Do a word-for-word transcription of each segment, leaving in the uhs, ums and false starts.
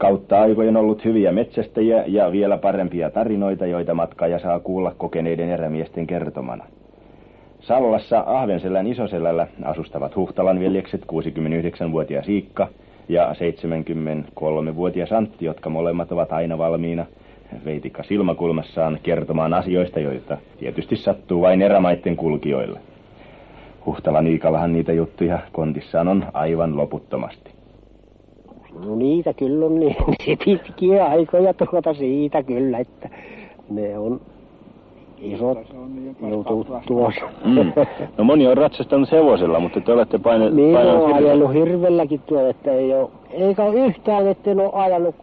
Kautta aikojen ollut hyviä metsästäjiä ja vielä parempia tarinoita, joita matkaaja saa kuulla kokeneiden erämiesten kertomana. Sallassa Ahvenselän Isoselällä asustavat Huhtalan veljekset kuusikymmentäyhdeksänvuotias Siikka ja seitsemänkymmentäkolmevuotias Santti, jotka molemmat ovat aina valmiina veitikka silmäkulmassaan kertomaan asioista, joita tietysti sattuu vain erämaitten kulkijoille. Huhtalan Iikallahan niitä juttuja kontissaan on aivan loputtomasti. No niitä kyllä on niin pitkiä aikoja tuota siitä kyllä, että ne on isot jutut tuossa. Mm. No moni on ratsastanut hevosella, mutta te olette painanut niin painanut on ajanut hirvelläkin tuolla, että ei ole, eikä ole yhtään, että en ole ajanut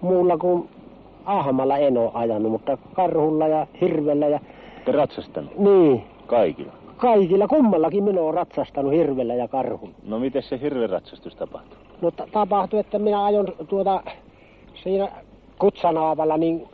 muulla kuin ahmalla en ole ajanut, mutta karhulla ja hirvellä ja... Te ratsastanut? Niin. Kaikilla? Kaikilla, kummallakin minä olen ratsastanut hirvellä ja karhulla. No miten se hirven ratsastus tapahtui? No t- tapahtui, että minä ajon tuota siinä kutsanaavalla niin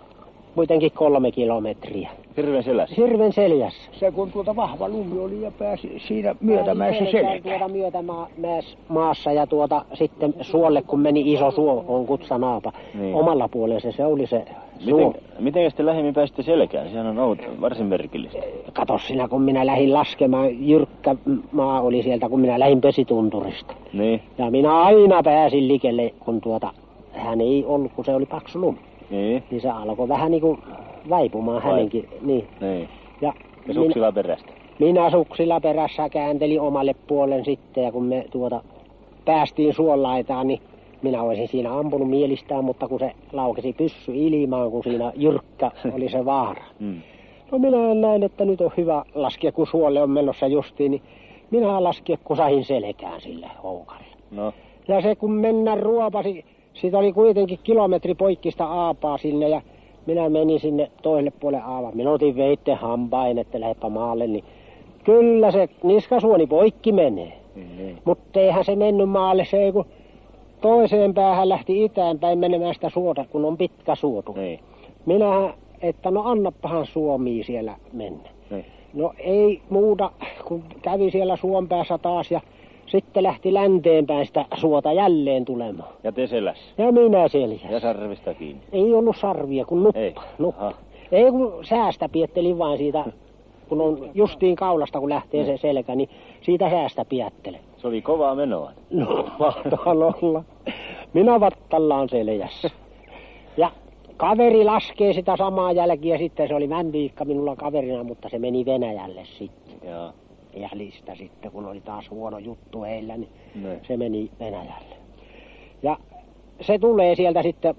kuitenkin kolme kilometriä. Hirven selässä? Hirven seljässä. Se kun tuota vahva lumi oli ja pääsi siinä myötämäessä selkään. Tuota myötämäessä maassa ja tuota sitten suolle kun meni iso suo on kutsanaapa. Niin. Omalla puolella se oli se suo. Miten jos te lähemmin pääsitte selkään? Sehän on ollut varsin merkillistä. Kato sinä kun minä lähdin laskemaan, jyrkkä maa oli sieltä kun minä lähdin Pösitunturista. Niin. Ja minä aina pääsin likelle kun tuota hän ei ollut kun se oli paksu lumi. Niin. Niin se alkoi vähän niinku vaipumaan Vai. hänenkin. Niin. niin. Ja, ja suksilla minä, perästä? Minä suksilla perässä kääntelin omalle puolen sitten ja kun me tuota päästiin suonlaitaan, niin minä olisin siinä ampunut mielistään, mutta kun se laukesi pyssy ilmaan, kun siinä jyrkkä oli se vaara. Mm. No minä näin, että nyt on hyvä laskea, kun suolle on menossa justiin, niin minä laskin, kun sain selkään sille houkarille. No. Ja se kun mennä ruopasi, siitä oli kuitenkin kilometri poikkista aapaa sinne ja minä menin sinne toiselle puolelle aavaan. Minä otin veitten hampain, että lähdepä maalle, niin kyllä se niskasuoni poikki menee. Mm-hmm. Mutta eihän se mennyt maalle, se ei kun toiseen päähän lähti itään päin menemään sitä suota, kun on pitkä suotu. Mm-hmm. Minähän, että no annapahan suomii siellä mennä. Mm-hmm. No ei muuta, kun kävi siellä suon päässä taas ja sitten lähti länteen päin sitä suota jälleen tulemaan. Ja te selässä? Ja minä seljässä. Ja sarvista kiinni? Ei ollut sarvia, kun nuppa. Ei, nuppa. Ei kun säästä piettelin vain siitä, kun on justiin kaulasta, kun lähtee ne. Se selkä, niin siitä säästä piättelen. Se oli kovaa menoa. No, mahtaan olla. Minä vattallaan seljässä. Ja kaveri laskee sitä samaa jälkiä sitten. Se oli Mänviikka minulla kaverina, mutta se meni Venäjälle sitten. Joo. Jäljistä sitten, kun oli taas huono juttu heillä, niin Noin. se meni Venäjälle. Ja se tulee sieltä sitten,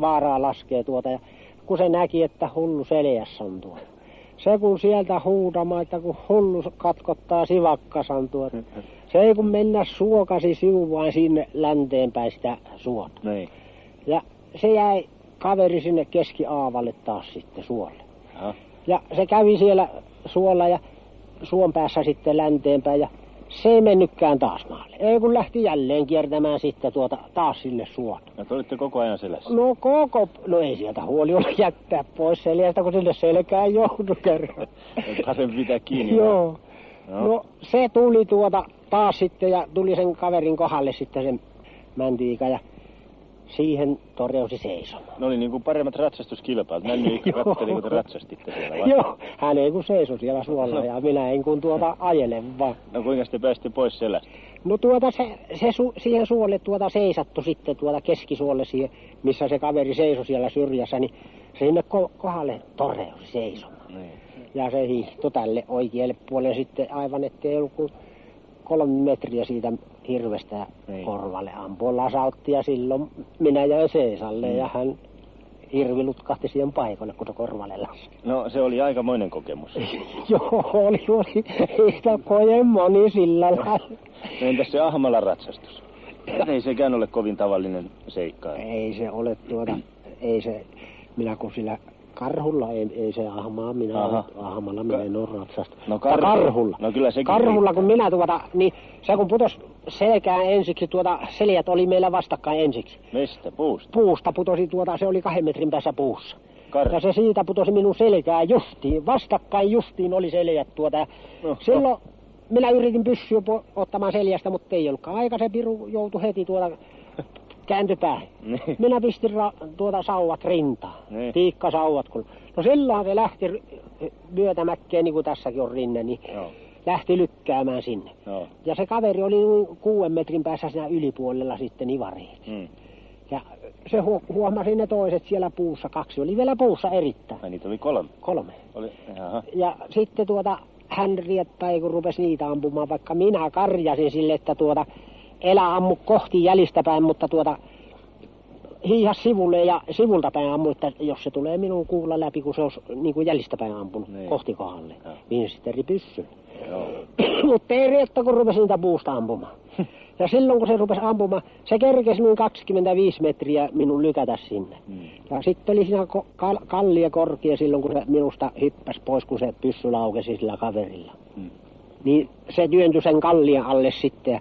vaaraa laskee tuota, ja kun se näki, että hullu seljässä on tuo. Se kun sieltä huutamaan, että kun hullu katkottaa sivakkasan tuo. Se ei kun mennä suokasi sivuvain sinne länteenpäin sitä suota. Noin. Ja se jäi kaveri sinne keskiaavalle taas sitten suolle. Ja, ja se kävi siellä suolla ja suon päässä sitten länteenpäin ja se ei mennytkään taas maalle. Ei kun lähti jälleen kiertämään sitten tuota taas sinne suota. No te olitte koko ajan selässä? No koko, no ei sieltä huoli ole jättää pois seljästä, kun sinne selkään joutui kerran. Kasen pitää kiinni. Joo. No. no se tuli tuota taas sitten ja tuli sen kaverin kohdalle sitten sen Mäntiikan ja siihen torjausi seisomaan. No oli niin kuin paremmat ratsastuskilpailut. Mä nyt ikään katteli, kun te ratsastitte siellä vai? Joo, hän ei kun seiso siellä suolla no. ja minä en kun tuota ajele vaan. No kuinka te pääsitte pois selästä? No tuota se, se su, siihen suolle tuota seisattu sitten tuota keskisuolle siihen, missä se kaveri seisoi siellä syrjässä, niin sinne ko- kohdalle torjausi seisomaan. Niin. Ja se hiihtoi tälle oikealle puolelle sitten aivan ettei ollut kuin kolme metriä siitä hirvestä niin. korvalle ampua lasautti ja silloin minä jäin seisalle mm. ja hän hirvi lutkahti siihen paikalle, kun se korvalle laski. No se oli aikamoinen kokemus. Joo, oli, oli. Ei sitä koe moni sillä lailla. No entäs se ahmalla ratsastus? Ei sekään ole kovin tavallinen seikka. Ei se ole tuota, ei se, minä kun sillä... Karhulla ei, ei se ahmaa, minä Aha. ahmalla minä Ka- en ole ratsasta. No kar- karhulla. No kyllä sekin. Karhulla kun minä tuota, niin se kun putosi selkään ensiksi tuota, seljät oli meillä vastakkain ensiksi. Mistä? Puusta? Puusta putosi tuota, se oli kahden metrin päässä puussa. Karhu. Ja se siitä putosi minun selkään justiin, vastakkain justiin oli seljät tuota. No, silloin no. minä yritin pyssyä ottamaan seljästä, mutta ei ollutkaan aika, se piru joutui heti tuota... kääntypää. Niin. Minä pistin ra- tuota sauvat rintaan, niin. Piikkasauvat. Kun... No silloin se lähti myötämäkkeen, niin kuin tässäkin on rinne, niin joo. Lähti lykkäämään sinne. Joo. Ja se kaveri oli kuuden metrin päässä siinä ylipuolella sitten ivariin. Mm. Ja se hu- huomasi ne toiset siellä puussa, kaksi oli vielä puussa erittäin. Ja niitä oli kolme? Kolme. Oli, ja sitten tuota, hän riettai, kun rupesi niitä ampumaan, vaikka minä karjasin sille, että tuota, elä ammu kohti jälistä päin, mutta tuota, hiihas sivulle ja sivulta päin ammu, että jos se tulee minun kuulla läpi, kun se olisi niin kuin jälistä päin ampunut niin. Kohti kohdalle, niin sitten eri pyssyn. Mutta ei riettä, kun rupesi niitä puusta ampumaan. Ja silloin, kun se rupesi ampumaan, se kerkesi minun kaksikymmentäviisi metriä minun lykätä sinne. Mm. Ja sitten oli siinä kal- kallia korkia silloin, kun se minusta hyppäsi pois, kun se pyssy laukesi sillä kaverilla. Mm. Niin se työntyi sen kallian alle sitten. Ja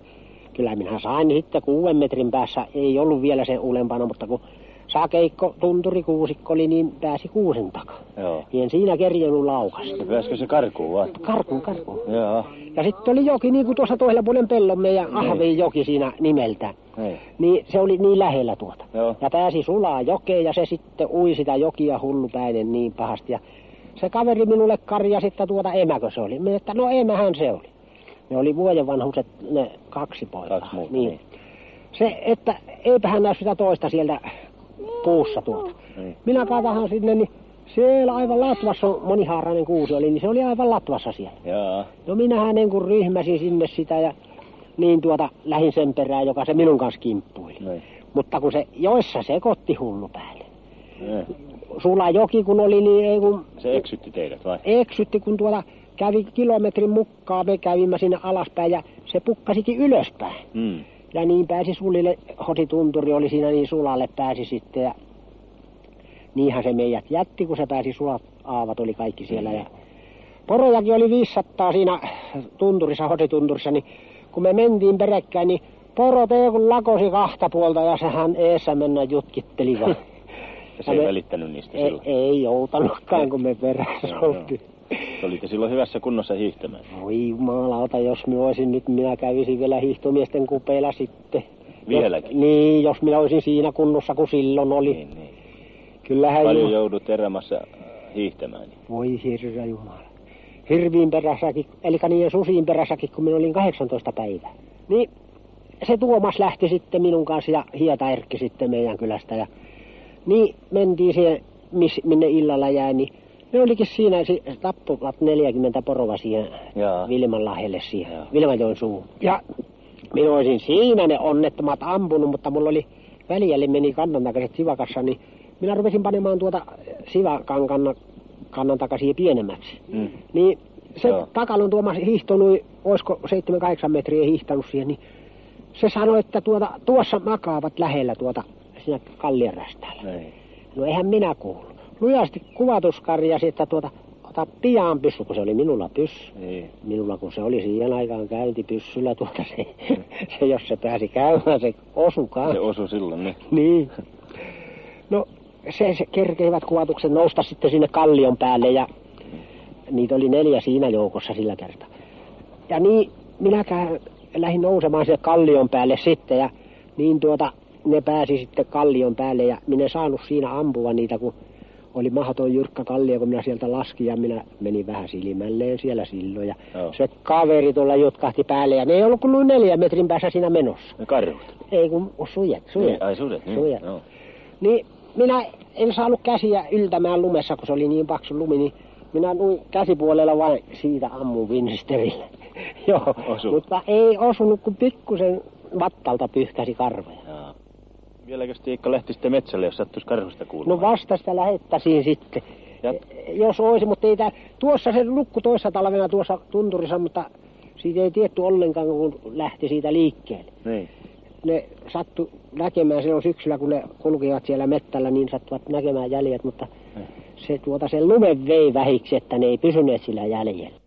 kyllä minä sain sitten kuuden metrin päässä, ei ollut vielä sen ulempana, mutta kun sakeikko, tunturi, kuusikko oli, niin pääsi kuusen takaa. Joo. Niin en siinä kerjennyt laukasta. Pääskö se karkuun vai? Karkuun, karkuun. Joo. Ja sitten oli joki, niin kuin tuossa toisella puolen pellomme ja Ahvinjoki siinä nimeltä. Ei. Niin se oli niin lähellä tuota. Joo. Ja pääsi sulaa jokeen ja se sitten ui sitä jokia hullupäinen niin pahasti. Ja se kaveri minulle karjasi, että tuota emäkö se oli. Minä, että no emähän se oli. Ne oli vuoden vanhuset, ne kaksi poikaa. Kaksi muuta, niin. Niin. Se, että eipä hän näy sitä toista sieltä puussa tuota. Niin. Minä kaatahan sinne, niin siellä aivan latvassa, monihaarainen kuusi oli, niin se oli aivan latvassa siellä. Jaa. No minähän en kun ryhmäsin sinne sitä ja niin tuota lähin sen perään, joka se minun kanssa kimppuili. Niin. Mutta kun se joissa sekoitti hullu päälle. Niin. Sulla joki kun oli, niin ei kun... Se eksytti teidät vai? Eksytti, kun tuolla kävi kilometrin mukaan, me kävimme sinne alaspäin ja se pukkasikin ylöspäin. Mm. Ja niin pääsi sulille, Hotitunturi oli siinä, niin sulalle pääsi sitten ja niinhän se meidät jätti, kun se pääsi sulat, aavat oli kaikki siellä. Mm. Ja porojakin oli viisisataa siinä tunturissa, Hotitunturissa, niin kun me mentiin peräkkäin, niin porot ei kun lakosi kahta puolta ja sehän eessä mennä jutkitteli vaan. Se ei me... välittänyt niistä silloin? Ei, ei joutanutkaan, kun me perässä no, oltiin. Olitte silloin hyvässä kunnossa hiihtämään? Voi jumalauta, jos minä olisin nyt, minä kävisin vielä hiihtomiesten kupeilla sitten. Vieläkin? Jos, niin, jos minä olisin siinä kunnossa kuin silloin oli. Niin, niin. Kyllähän paljon ju... joudut erämässä hiihtämään? Niin. Voi hirveä jumala. Hirviin perässäkin, eli niiden susien perässäkin, kun minä olin kahdeksantoista päivää. Niin se Tuomas lähti sitten minun kanssa ja Hietaerkki sitten meidän kylästä. Ja niin mentiin siihen, miss, minne illalla jäi, niin ne olikin siinä, tappuvat neljäkymmentä porova siihen jaa. Vilmanlahelle siihen, jaa. Vilmanjoen suuhun. Ja minä olisin siinä ne onnettomat ampunut, mutta mulla oli väliälle meni kannan takaiset sivakassa, niin minä rupesin panemaan tuota sivakan kannan, kannan takaisin pienemmäksi. Mm. Niin se jaa. Takalun Tuomas hiihtonut, olisiko seitsemän kahdeksan metriä hiihtanut siihen, niin se sanoi, että tuota, tuossa makaavat lähellä tuota, siinä kallion rästäällä. Ei. No eihän minä kuulu. Lujasti kuvatuskarjasi, että tuota, ota pian pyssy, kun se oli minulla pyssy. Niin. Minulla kun se oli siihen aikaan käynti pyssyllä, tuota se, mm. se jos se pääsi käymään, se osu kanssa. Se osu silloin, niin. Niin. No se, se kerkeivät kuvatukset nousta sitten sinne kallion päälle ja mm. niitä oli neljä siinä joukossa sillä kertaa. Ja niin minäkään lähdin nousemaan sinne kallion päälle sitten ja niin tuota ne pääsi sitten kallion päälle ja minä en saanut siinä ampua niitä, kun oli mahdoton jyrkkä kallio, kun minä sieltä laskin ja minä menin vähän silmälleen siellä silloin. Ja joo. Se kaveri tuolla jutkahti päälle ja ne ei ollut kuin neljä metrin päässä siinä menossa. Ne karjut? Ei kun sujet, sujet. Niin, ai sujet, niin. Sujet. No. Niin minä en saanut käsiä yltämään lumessa, kun se oli niin paksu lumi, niin minä nuin käsipuolella vain siitä ammun Winchesterillä. Joo, osu. Mutta ei osunut, kun pikkusen vattalta pyyhkäsi karvoja. Jaa. Vieläkö Siikka lähti sitten metsälle, jos sattuisi karhusta kuulemaan? No vasta sitä lähettäisiin sitten, Jat... jos olisi, mutta ei tää... Tuossa se lukku toissa talvena tuossa tunturissa, mutta siitä ei tietty ollenkaan, kun lähti siitä liikkeelle. Niin. Ne sattu näkemään silloin syksyllä, kun ne kulkivat siellä mettällä, niin sattuvat näkemään jäljet, mutta se, tuota, se lume vei vähiksi, että ne ei pysyneet sillä jäljellä.